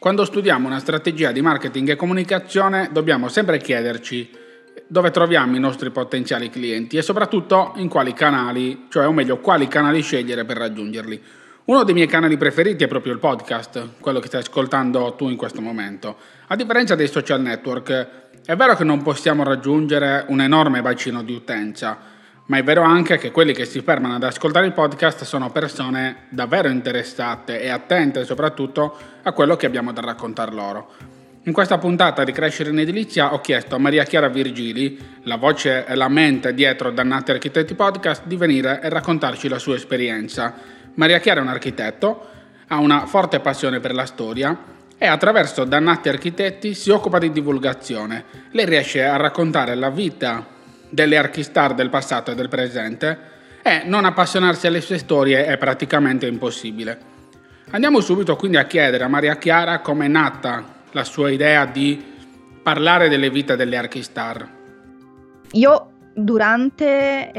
Quando studiamo una strategia di marketing e comunicazione dobbiamo sempre chiederci dove troviamo i nostri potenziali clienti e soprattutto in quali canali, cioè o meglio quali canali scegliere per raggiungerli. Uno dei miei canali preferiti è proprio il podcast, quello che stai ascoltando tu in questo momento. A differenza dei social network, è vero che non possiamo raggiungere un enorme bacino di utenza, ma è vero anche che quelli che si fermano ad ascoltare il podcast sono persone davvero interessate e attente soprattutto a quello che abbiamo da raccontar loro. In questa puntata di Crescere in Edilizia ho chiesto a Maria Chiara Virgili, la voce e la mente dietro Dannati Architetti Podcast, di venire e raccontarci la sua esperienza. Maria Chiara è un architetto, ha una forte passione per la storia e attraverso Dannati Architetti si occupa di divulgazione. Lei riesce a raccontare la vita delle archistar del passato e del presente e non appassionarsi alle sue storie è praticamente impossibile. Andiamo subito quindi a chiedere a Maria Chiara come è nata la sua idea di parlare delle vite delle archistar. Io durante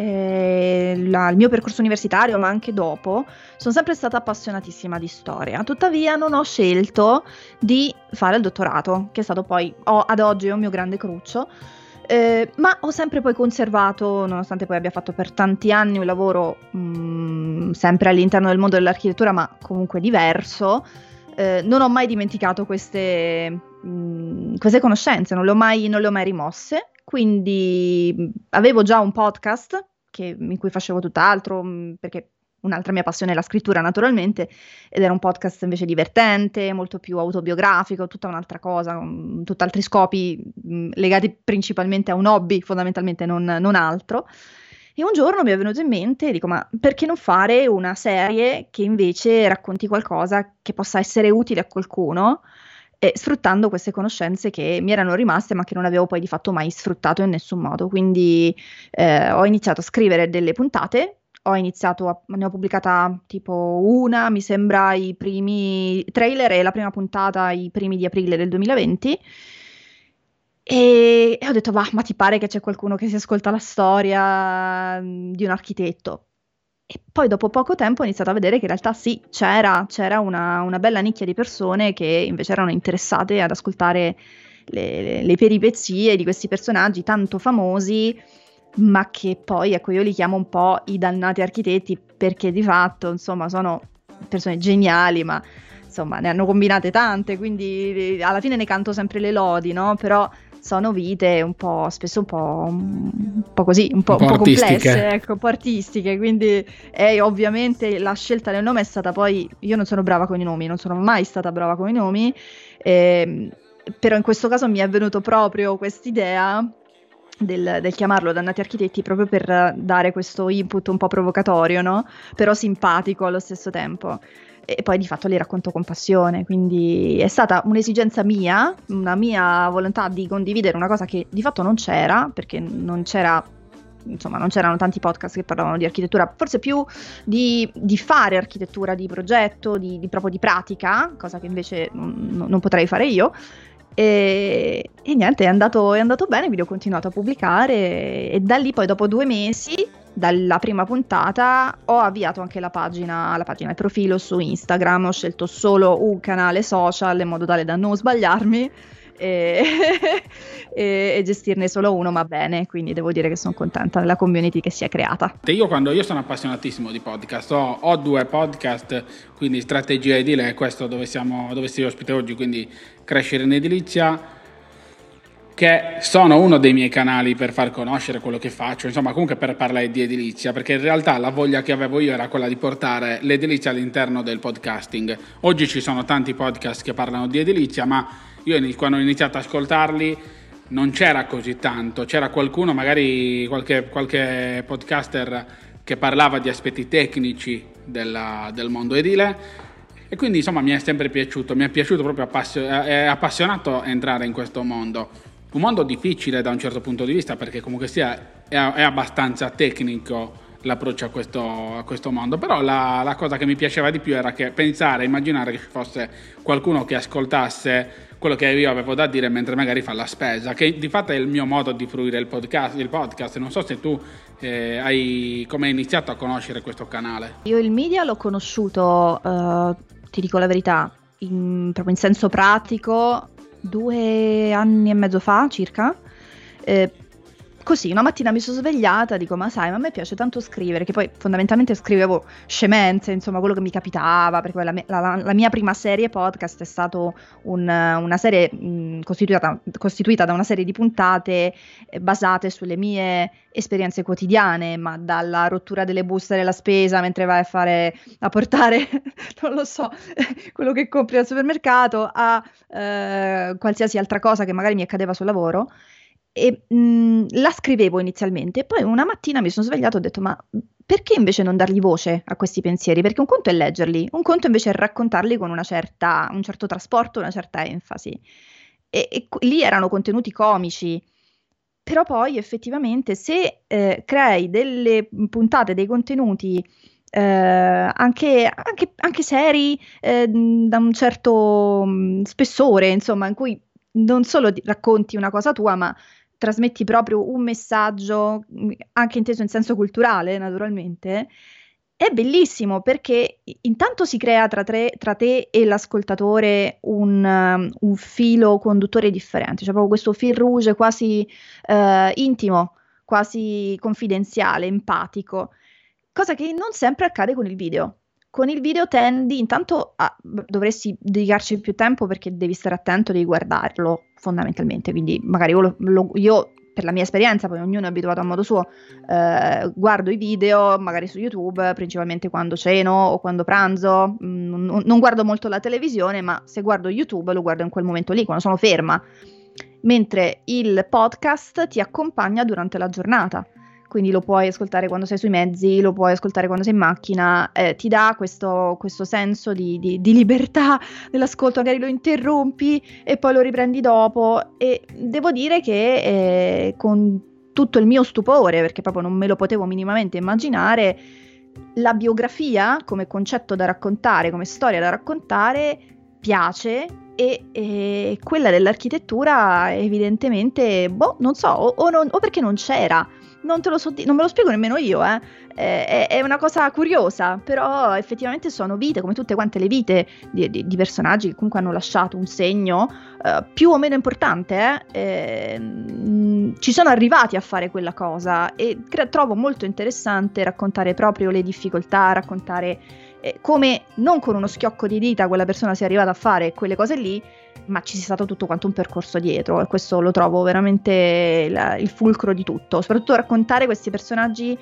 il mio percorso universitario, ma anche dopo, sono sempre stata appassionatissima di storia, tuttavia non ho scelto di fare il dottorato, che è stato poi ad oggi un mio grande cruccio. Ma ho sempre poi conservato, nonostante poi abbia fatto per tanti anni un lavoro sempre all'interno del mondo dell'architettura, ma comunque diverso, non ho mai dimenticato queste conoscenze, non le ho mai rimosse, quindi avevo già un podcast in cui facevo tutt'altro, perché un'altra mia passione è la scrittura naturalmente, ed era un podcast invece divertente, molto più autobiografico, tutta un'altra cosa, tutt'altri scopi legati principalmente a un hobby, fondamentalmente non altro. E un giorno mi è venuto in mente, dico, ma perché non fare una serie che invece racconti qualcosa che possa essere utile a qualcuno, sfruttando queste conoscenze che mi erano rimaste ma che non avevo poi di fatto mai sfruttato in nessun modo. Quindi ho iniziato a scrivere delle puntate. Ne ho pubblicata tipo una, mi sembra, i primi trailer e la prima puntata i primi di aprile del 2020 e ho detto ma ti pare che c'è qualcuno che si ascolta la storia di un architetto? E poi dopo poco tempo ho iniziato a vedere che in realtà sì, c'era una bella nicchia di persone che invece erano interessate ad ascoltare le peripezie di questi personaggi tanto famosi, ma che poi, ecco, io li chiamo un po' i dannati architetti, perché di fatto, insomma, sono persone geniali, ma insomma ne hanno combinate tante, quindi alla fine ne canto sempre le lodi, no? Però sono vite un po', spesso un po' così, un po' complesse, ecco, un po' artistiche, quindi ovviamente la scelta del nome è stata poi, io non sono brava con i nomi, non sono mai stata brava con i nomi, però in questo caso mi è venuto proprio quest'idea del chiamarlo Dannati Architetti proprio per dare questo input un po' provocatorio, no? Però simpatico allo stesso tempo, e poi di fatto li racconto con passione, quindi è stata un'esigenza mia, una mia volontà di condividere una cosa che di fatto non c'era, perché non c'erano tanti podcast che parlavano di architettura, forse più di fare architettura, di progetto, proprio di pratica, cosa che invece non potrei fare io. E niente, è andato bene, quindi ho continuato a pubblicare e da lì poi dopo 2 mesi dalla prima puntata ho avviato anche il profilo su Instagram, ho scelto solo un canale social in modo tale da non sbagliarmi e gestirne solo uno, ma bene, quindi devo dire che sono contenta della community che si è creata. Io sono appassionatissimo di podcast, ho 2 podcast, quindi Strategia Edile è questo dove sei ospite oggi, quindi Crescere in Edilizia, che sono uno dei miei canali per far conoscere quello che faccio, insomma comunque per parlare di edilizia, perché in realtà la voglia che avevo io era quella di portare l'edilizia all'interno del podcasting. Oggi ci sono tanti podcast che parlano di edilizia, ma io quando ho iniziato ad ascoltarli non c'era così tanto, c'era qualcuno, magari qualche podcaster che parlava di aspetti tecnici del mondo edile, e quindi insomma mi è sempre piaciuto, proprio appassionato entrare in questo mondo. Un mondo difficile da un certo punto di vista, perché comunque sia è abbastanza tecnico l'approccio a questo mondo, però la cosa che mi piaceva di più era che immaginare che ci fosse qualcuno che ascoltasse quello che io avevo da dire mentre magari fa la spesa, che di fatto è il mio modo di fruire il podcast. Non so se tu come hai iniziato a conoscere questo canale. Io il media l'ho conosciuto, ti dico la verità, proprio in senso pratico 2 anni e mezzo fa circa, così una mattina mi sono svegliata, dico ma sai, ma a me piace tanto scrivere, che poi fondamentalmente scrivevo scemenze, insomma quello che mi capitava, perché la mia prima serie podcast è stato una serie costituita da una serie di puntate basate sulle mie esperienze quotidiane, ma dalla rottura delle buste della spesa mentre vai a portare non lo so, quello che compri al supermercato, a qualsiasi altra cosa che magari mi accadeva sul lavoro. E la scrivevo inizialmente, poi una mattina mi sono svegliata e ho detto ma perché invece non dargli voce a questi pensieri? Perché un conto è leggerli, un conto invece è raccontarli con un certo trasporto, una certa enfasi, e lì erano contenuti comici, però poi effettivamente se crei delle puntate, dei contenuti anche seri, da un certo spessore, insomma, in cui non solo racconti una cosa tua ma trasmetti proprio un messaggio, anche inteso in senso culturale naturalmente, è bellissimo, perché intanto si crea tra te e l'ascoltatore un filo conduttore differente, cioè proprio questo fil rouge quasi intimo, quasi confidenziale, empatico, cosa che non sempre accade con il video. Con il video tendi, intanto dovresti dedicarci più tempo perché devi stare attento, devi guardarlo fondamentalmente, quindi magari io per la mia esperienza, poi ognuno è abituato a modo suo, guardo i video magari su YouTube principalmente quando ceno o quando pranzo, non guardo molto la televisione, ma se guardo YouTube lo guardo in quel momento lì, quando sono ferma, mentre il podcast ti accompagna durante la giornata. Quindi lo puoi ascoltare quando sei sui mezzi, lo puoi ascoltare quando sei in macchina, ti dà questo senso di libertà dell'ascolto, magari lo interrompi e poi lo riprendi dopo. E devo dire che con tutto il mio stupore, perché proprio non me lo potevo minimamente immaginare, la biografia come concetto da raccontare, come storia da raccontare, piace. E quella dell'architettura evidentemente, non so, o perché non c'era, non me lo spiego nemmeno io, è una cosa curiosa, però effettivamente sono vite, come tutte quante le vite di personaggi che comunque hanno lasciato un segno più o meno importante, ci sono arrivati a fare quella cosa, e trovo molto interessante raccontare proprio le difficoltà, raccontare come non con uno schiocco di dita quella persona sia arrivata a fare quelle cose lì, ma ci sia stato tutto quanto un percorso dietro, e questo lo trovo veramente il fulcro di tutto, soprattutto raccontare questi personaggi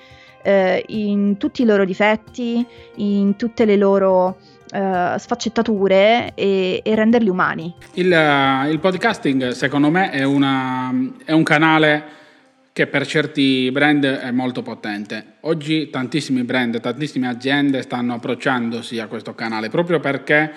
in tutti i loro difetti, in tutte le loro sfaccettature, e renderli umani. Il podcasting secondo me è un canale che per certi brand è molto potente. Oggi tantissimi brand, tantissime aziende stanno approcciandosi a questo canale, proprio perché,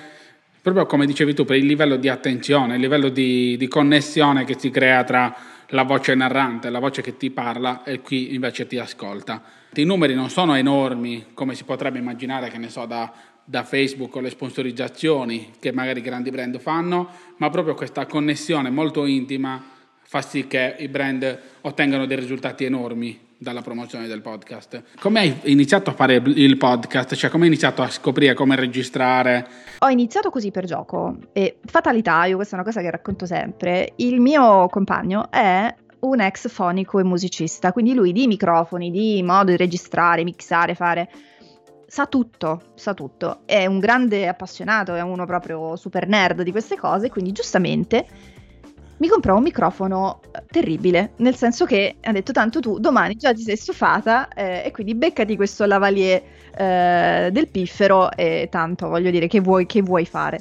proprio come dicevi tu, per il livello di attenzione, il livello di connessione che si crea tra la voce narrante, la voce che ti parla e chi invece ti ascolta. I numeri non sono enormi come si potrebbe immaginare, che ne so, da Facebook o le sponsorizzazioni che magari i grandi brand fanno, ma proprio questa connessione molto intima fa sì che i brand ottengano dei risultati enormi dalla promozione del podcast. Come hai iniziato a fare il podcast? Cioè, come hai iniziato a scoprire come registrare? Ho iniziato così per gioco, e fatalità, io questa è una cosa che racconto sempre, il mio compagno è un ex fonico e musicista, quindi lui di microfoni, di modo di registrare, mixare, fare, sa tutto, è un grande appassionato, è uno proprio super nerd di queste cose, quindi giustamente mi comprò un microfono terribile, nel senso che ha detto tanto tu domani già ti sei stufata, e quindi beccati questo lavalier del piffero, e tanto voglio dire che vuoi fare.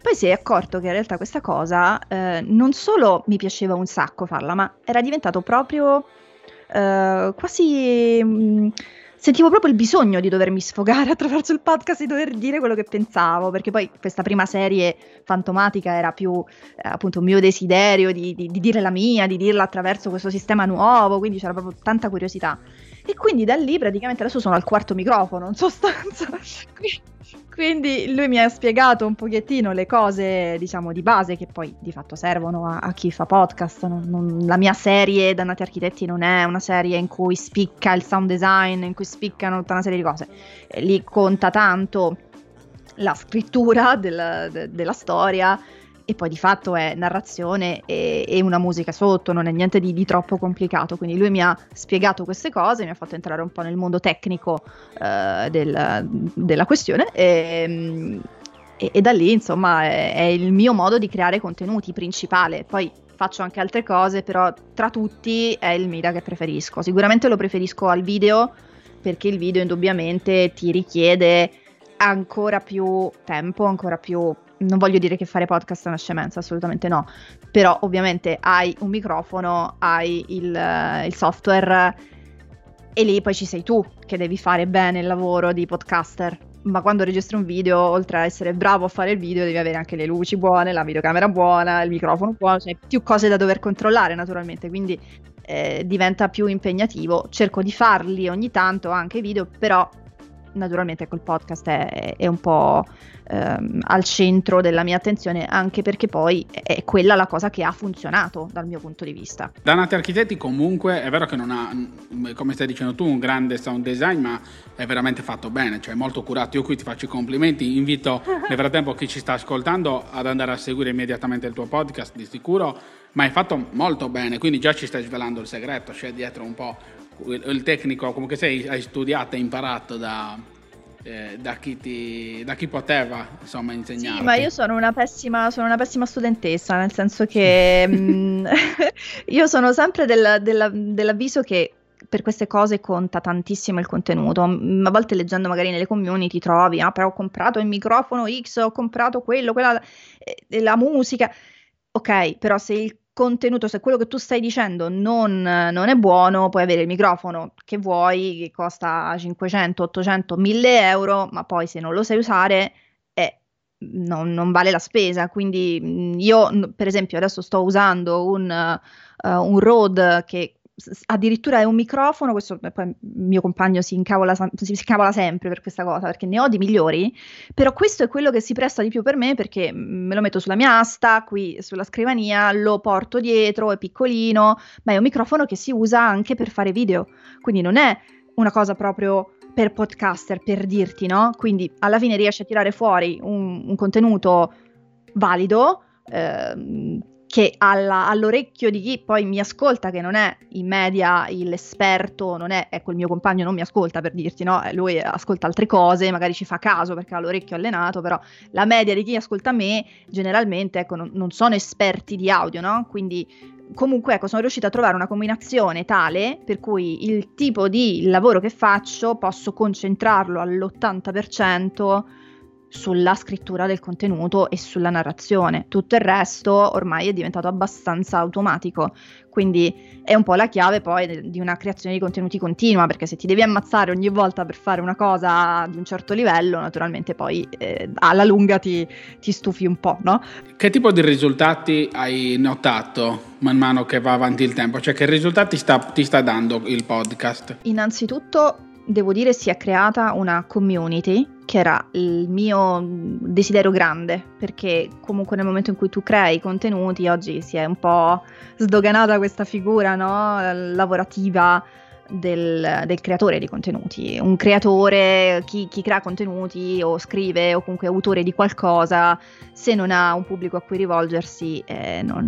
Poi si è accorto che in realtà questa cosa non solo mi piaceva un sacco farla, ma era diventato proprio quasi... sentivo proprio il bisogno di dovermi sfogare attraverso il podcast, di dover dire quello che pensavo, perché poi questa prima serie fantomatica era più appunto un mio desiderio di dire la mia, di dirla attraverso questo sistema nuovo, quindi c'era proprio tanta curiosità. E quindi da lì praticamente adesso sono al 4º microfono, in sostanza. Quindi lui mi ha spiegato un pochettino le cose, diciamo, di base, che poi di fatto servono a chi fa podcast. La mia serie Dannati Architetti non è una serie in cui spicca il sound design, in cui spiccano tutta una serie di cose. Lì conta tanto la scrittura della storia, e poi di fatto è narrazione e una musica sotto, non è niente di troppo complicato. Quindi lui mi ha spiegato queste cose, mi ha fatto entrare un po' nel mondo tecnico della questione, e da lì insomma è il mio modo di creare contenuti principale. Poi faccio anche altre cose, però tra tutti è il media che preferisco. Sicuramente lo preferisco al video, perché il video indubbiamente ti richiede ancora più tempo, ancora più... Non voglio dire che fare podcast è una scemenza, assolutamente no, però ovviamente hai un microfono, hai il software, e lì poi ci sei tu che devi fare bene il lavoro di podcaster. Ma quando registri un video, oltre a essere bravo a fare il video, devi avere anche le luci buone, la videocamera buona, il microfono buono, cioè più cose da dover controllare naturalmente, quindi diventa più impegnativo. Cerco di farli ogni tanto anche i video, però naturalmente col podcast è un po' al centro della mia attenzione, anche perché poi è quella la cosa che ha funzionato dal mio punto di vista. Dannati Architetti comunque è vero che non ha, come stai dicendo tu, un grande sound design, ma è veramente fatto bene, cioè molto curato. Io qui ti faccio i complimenti, invito nel frattempo chi ci sta ascoltando ad andare a seguire immediatamente il tuo podcast di sicuro, ma è fatto molto bene, quindi già ci stai svelando il segreto, c'è dietro un po' il tecnico, comunque hai studiato e imparato da chi poteva insomma insegnarti. Sì, ma io sono una pessima studentessa, nel senso che io sono sempre dell'avviso che per queste cose conta tantissimo il contenuto. A volte leggendo magari nelle community trovi, però ho comprato il microfono X, ho comprato quella, la musica, ok, però se il contenuto, se quello che tu stai dicendo non è buono, puoi avere il microfono che vuoi, che costa 500, 800, 1000 euro, ma poi se non lo sai usare non vale la spesa. Quindi io per esempio adesso sto usando un Rode che addirittura è un microfono, questo poi mio compagno si incavola sempre per questa cosa, perché ne ho di migliori, però questo è quello che si presta di più per me, perché me lo metto sulla mia asta, qui sulla scrivania, lo porto dietro, è piccolino, ma è un microfono che si usa anche per fare video, quindi non è una cosa proprio per podcaster, per dirti, no? Quindi alla fine riesci a tirare fuori un contenuto valido, che all'orecchio di chi poi mi ascolta, che non è in media l'esperto, non è, ecco, il mio compagno non mi ascolta, per dirti, no? Lui ascolta altre cose, magari ci fa caso perché ha l'orecchio allenato, però la media di chi ascolta me generalmente, ecco, non sono esperti di audio, no? Quindi comunque, ecco, sono riuscita a trovare una combinazione tale per cui il tipo di lavoro che faccio posso concentrarlo all'80% sulla scrittura del contenuto e sulla narrazione. Tutto il resto ormai è diventato abbastanza automatico, quindi è un po' la chiave poi di una creazione di contenuti continua, perché se ti devi ammazzare ogni volta per fare una cosa di un certo livello, naturalmente poi alla lunga ti stufi un po', no? Che tipo di risultati hai notato man mano che va avanti il tempo? Cioè, che risultati ti sta dando il podcast? Innanzitutto devo dire si è creata una community, che era il mio desiderio grande, perché comunque nel momento in cui tu crei contenuti, oggi si è un po' sdoganata questa figura, no? Lavorativa del creatore di contenuti. Un creatore, chi crea contenuti o scrive o comunque è autore di qualcosa, se non ha un pubblico a cui rivolgersi non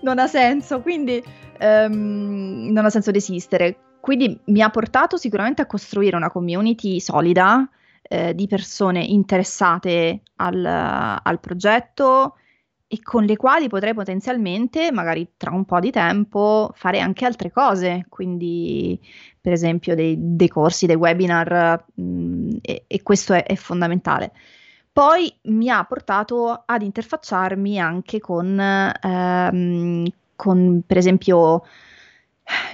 non ha senso, quindi non ha senso di esistere. Quindi mi ha portato sicuramente a costruire una community solida, di persone interessate al progetto e con le quali potrei potenzialmente, magari tra un po' di tempo, fare anche altre cose. Quindi per esempio dei corsi, dei webinar, e questo è fondamentale. Poi mi ha portato ad interfacciarmi anche con per esempio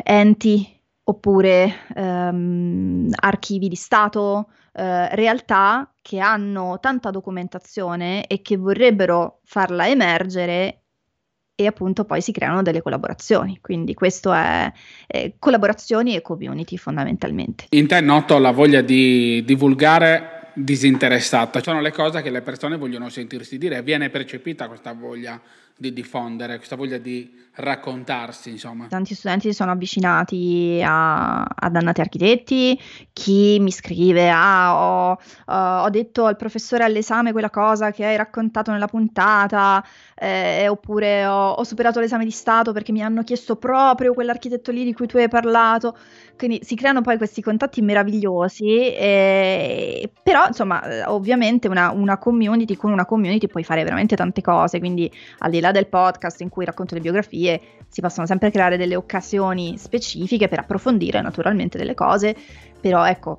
enti, oppure archivi di Stato, realtà che hanno tanta documentazione e che vorrebbero farla emergere, e appunto poi si creano delle collaborazioni. Quindi questo è collaborazioni e community fondamentalmente. In te noto la voglia di divulgare disinteressata. Sono le cose che le persone vogliono sentirsi dire, viene percepita questa voglia di diffondere, questa voglia di raccontarsi, insomma. Tanti studenti si sono avvicinati a Dannati Architetti, chi mi scrive ho detto al professore all'esame quella cosa che hai raccontato nella puntata, oppure ho superato l'esame di Stato perché mi hanno chiesto proprio quell'architetto lì di cui tu hai parlato. Quindi si creano poi questi contatti meravigliosi, però insomma ovviamente con una community puoi fare veramente tante cose, quindi al di là del podcast in cui racconto le biografie si possono sempre creare delle occasioni specifiche per approfondire naturalmente delle cose, però ecco,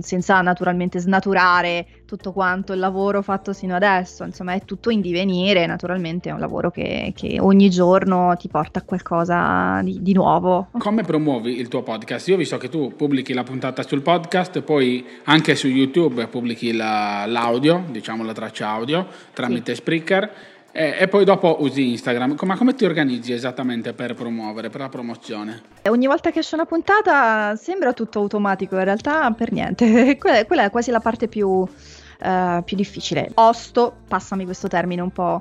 senza naturalmente snaturare tutto quanto il lavoro fatto sino adesso, insomma è tutto in divenire, naturalmente è un lavoro che ogni giorno ti porta a qualcosa di nuovo. Come promuovi il tuo podcast? Io vi so che tu pubblichi la puntata sul podcast, poi anche su YouTube pubblichi l'audio, diciamo la traccia audio tramite Spreaker, e poi dopo usi Instagram. Ma come ti organizzi esattamente per promuovere, per la promozione? Ogni volta che esce una puntata sembra tutto automatico, in realtà per niente. Quella è quasi la parte più difficile. Osto, passami questo termine un po'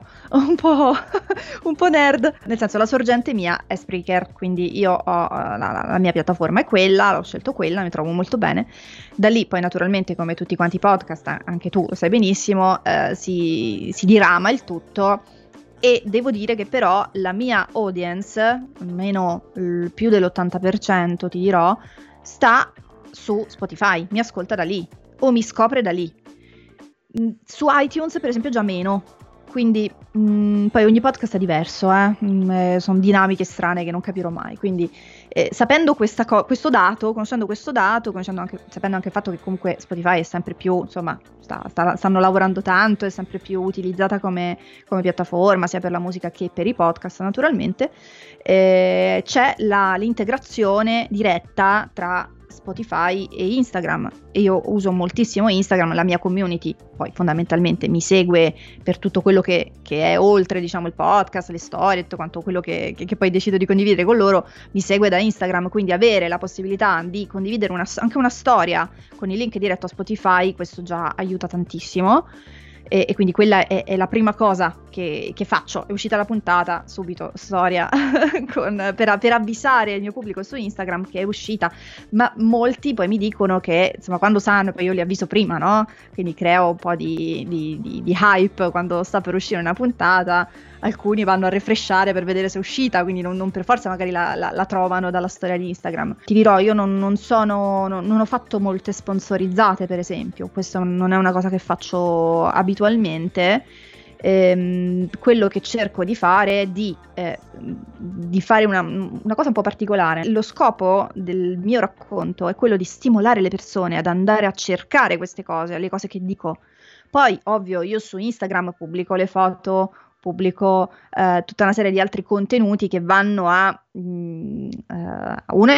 nerd, nel senso la sorgente mia è Spreaker, quindi io ho la mia piattaforma è quella, l'ho scelto quella, mi trovo molto bene. Da lì poi naturalmente, come tutti quanti i podcast, anche tu lo sai benissimo, si dirama il tutto. E devo dire che però la mia audience, almeno più dell'80% ti dirò, sta su Spotify, mi ascolta da lì o mi scopre da lì. Su iTunes per esempio già meno, quindi poi ogni podcast è diverso, sono dinamiche strane che non capirò mai, quindi sapendo questo dato, sapendo anche il fatto che comunque Spotify è sempre più, insomma stanno lavorando tanto, è sempre più utilizzata come piattaforma sia per la musica che per i podcast naturalmente, c'è l'integrazione diretta tra Spotify e Instagram, e io uso moltissimo Instagram, la mia community poi fondamentalmente mi segue per tutto quello che è oltre, diciamo, il podcast, le storie, tutto quanto quello che poi decido di condividere con loro mi segue da Instagram, quindi avere la possibilità di condividere anche una storia con il link diretto a Spotify, questo già aiuta tantissimo. E quindi quella è la prima cosa che faccio, è uscita la puntata, subito storia per avvisare il mio pubblico su Instagram che è uscita, ma molti poi mi dicono che insomma quando sanno, poi io li avviso prima, no? Quindi creo un po' di hype quando sta per uscire una puntata, alcuni vanno a refreshare per vedere se è uscita, quindi non per forza magari la trovano dalla storia di Instagram. Ti dirò, io non ho fatto molte sponsorizzate per esempio, questo non è una cosa che faccio abitualmente. Quello che cerco di fare è di fare una cosa un po' particolare. Lo scopo del mio racconto è quello di stimolare le persone ad andare a cercare queste cose, le cose che dico. Poi, ovvio, io su Instagram pubblico le foto, pubblico tutta una serie di altri contenuti che vanno a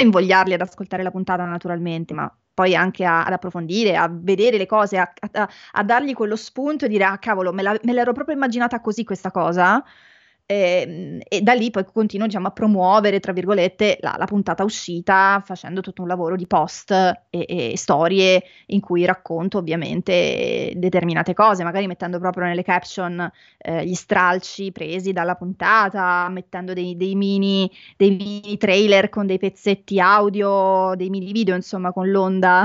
invogliarli ad ascoltare la puntata naturalmente, ma poi anche ad approfondire, a vedere le cose, a dargli quello spunto e dire cavolo, me l'ero proprio immaginata così questa cosa, e da lì poi continuo, diciamo, a promuovere, tra virgolette, la puntata uscita, facendo tutto un lavoro di post e storie in cui racconto ovviamente determinate cose, magari mettendo proprio nelle caption gli stralci presi dalla puntata, mettendo dei mini trailer con dei pezzetti audio, dei mini video, insomma, con l'onda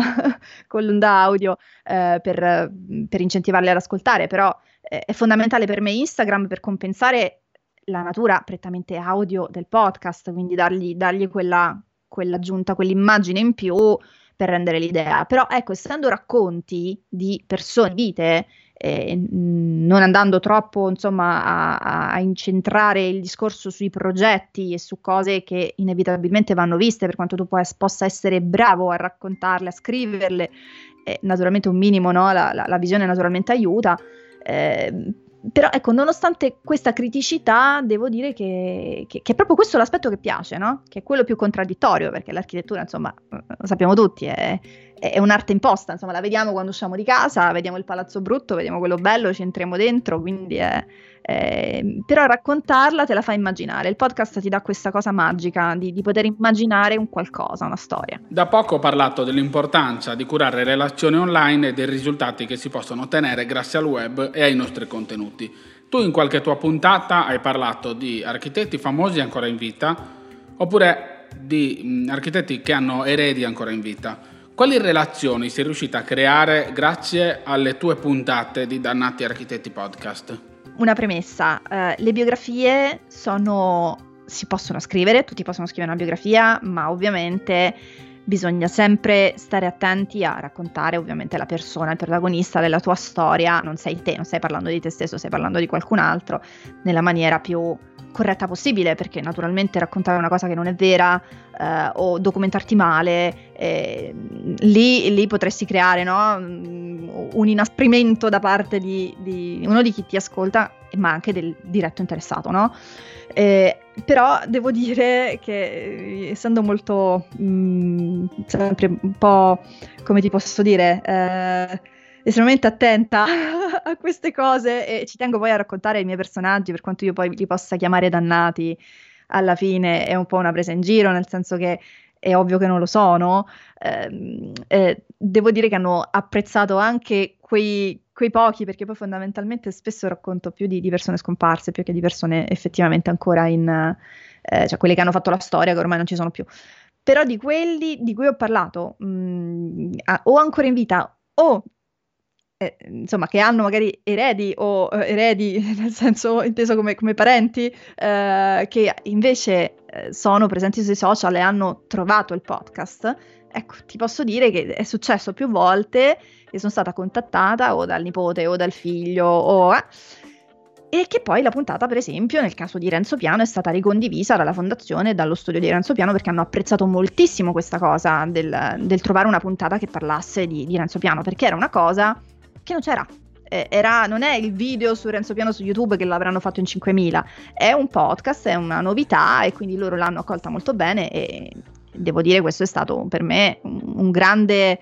audio per incentivarli ad ascoltare. Però è fondamentale per me Instagram per compensare la natura prettamente audio del podcast, quindi dargli quell'aggiunta, quell'immagine in più per rendere l'idea. Però ecco, essendo racconti di persone, vite, non andando troppo, insomma, a incentrare il discorso sui progetti e su cose che inevitabilmente vanno viste, per quanto tu possa essere bravo a raccontarle, a scriverle, naturalmente un minimo, no? La visione naturalmente aiuta, però ecco, nonostante questa criticità, devo dire che è proprio questo l'aspetto che piace, no? Che è quello più contraddittorio, perché l'architettura, insomma, lo sappiamo tutti, è un'arte imposta, insomma, la vediamo quando usciamo di casa, vediamo il palazzo brutto, vediamo quello bello, ci entriamo dentro, quindi però raccontarla te la fa immaginare, il podcast ti dà questa cosa magica di poter immaginare un qualcosa, una storia. Da poco ho parlato dell'importanza di curare relazioni online e dei risultati che si possono ottenere grazie al web e ai nostri contenuti. Tu in qualche tua puntata hai parlato di architetti famosi ancora in vita, oppure di architetti che hanno eredi ancora in vita. Quali relazioni sei riuscita a creare grazie alle tue puntate di Dannati Architetti Podcast? Una premessa, le biografie si possono scrivere, tutti possono scrivere una biografia, ma ovviamente bisogna sempre stare attenti a raccontare ovviamente la persona, il protagonista della tua storia, non sei te, non stai parlando di te stesso, stai parlando di qualcun altro, nella maniera più corretta possibile, perché naturalmente raccontare una cosa che non è vera o documentarti male, lì potresti creare, no, un inasprimento da parte di uno di chi ti ascolta, ma anche del diretto interessato, no? Però devo dire che, essendo molto sempre un po', come ti posso dire, estremamente attenta a queste cose, e ci tengo poi a raccontare i miei personaggi, per quanto io poi li possa chiamare dannati, alla fine è un po' una presa in giro, nel senso che è ovvio che non lo sono, devo dire che hanno apprezzato anche quei pochi, perché poi fondamentalmente spesso racconto più di persone scomparse più che di persone effettivamente ancora cioè quelle che hanno fatto la storia, che ormai non ci sono più, però di quelli di cui ho parlato o ancora in vita o insomma, che hanno magari eredi o eredi nel senso inteso come parenti, che invece sono presenti sui social e hanno trovato il podcast, ecco, ti posso dire che è successo più volte che sono stata contattata o dal nipote o dal figlio e che poi la puntata, per esempio nel caso di Renzo Piano, è stata ricondivisa dalla fondazione e dallo studio di Renzo Piano, perché hanno apprezzato moltissimo questa cosa del trovare una puntata che parlasse di Renzo Piano, perché era una cosa che non c'era, non è il video su Renzo Piano su YouTube che l'avranno fatto in 5.000, è un podcast, è una novità, e quindi loro l'hanno accolta molto bene, e devo dire questo è stato per me un grande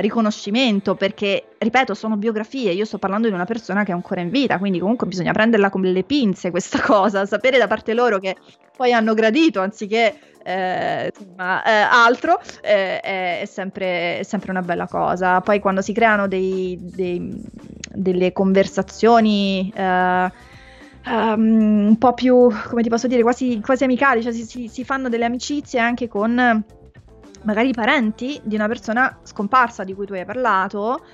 riconoscimento, perché ripeto, sono biografie, io sto parlando di una persona che è ancora in vita, quindi comunque bisogna prenderla con le pinze questa cosa, sapere da parte loro che poi hanno gradito anziché altro, è sempre una bella cosa. Poi quando si creano delle conversazioni un po' più, come ti posso dire, quasi amicali, cioè si fanno delle amicizie anche con magari i parenti di una persona scomparsa di cui tu hai parlato,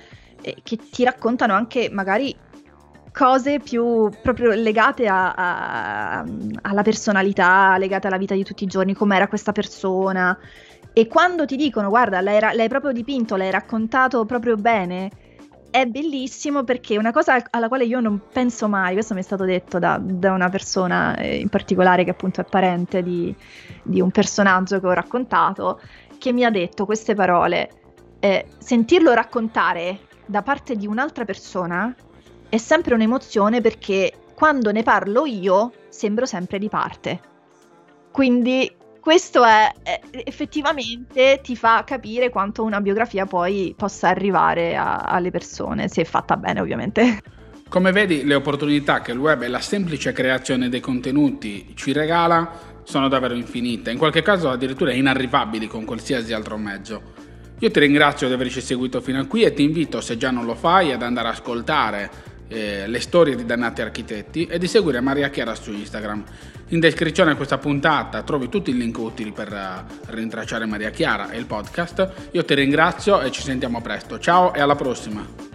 che ti raccontano anche magari cose più proprio legate alla personalità, legate alla vita di tutti i giorni, com'era questa persona, e quando ti dicono guarda, l'hai proprio dipinto, l'hai raccontato proprio bene, è bellissimo, perché una cosa alla quale io non penso mai, questo mi è stato detto da una persona in particolare che appunto è parente di un personaggio che ho raccontato, che mi ha detto queste parole, sentirlo raccontare da parte di un'altra persona è sempre un'emozione, perché quando ne parlo io sembro sempre di parte, quindi questo effettivamente ti fa capire quanto una biografia poi possa arrivare alle persone, se fatta bene ovviamente. Come vedi, le opportunità che il web e la semplice creazione dei contenuti ci regala sono davvero infinite, in qualche caso addirittura inarrivabili con qualsiasi altro mezzo. Io ti ringrazio di averci seguito fino a qui e ti invito, se già non lo fai, ad andare a ascoltare le storie di Dannati Architetti e di seguire Maria Chiara su Instagram. In descrizione a questa puntata trovi tutti i link utili per rintracciare Maria Chiara e il podcast. Io ti ringrazio e ci sentiamo presto. Ciao e alla prossima!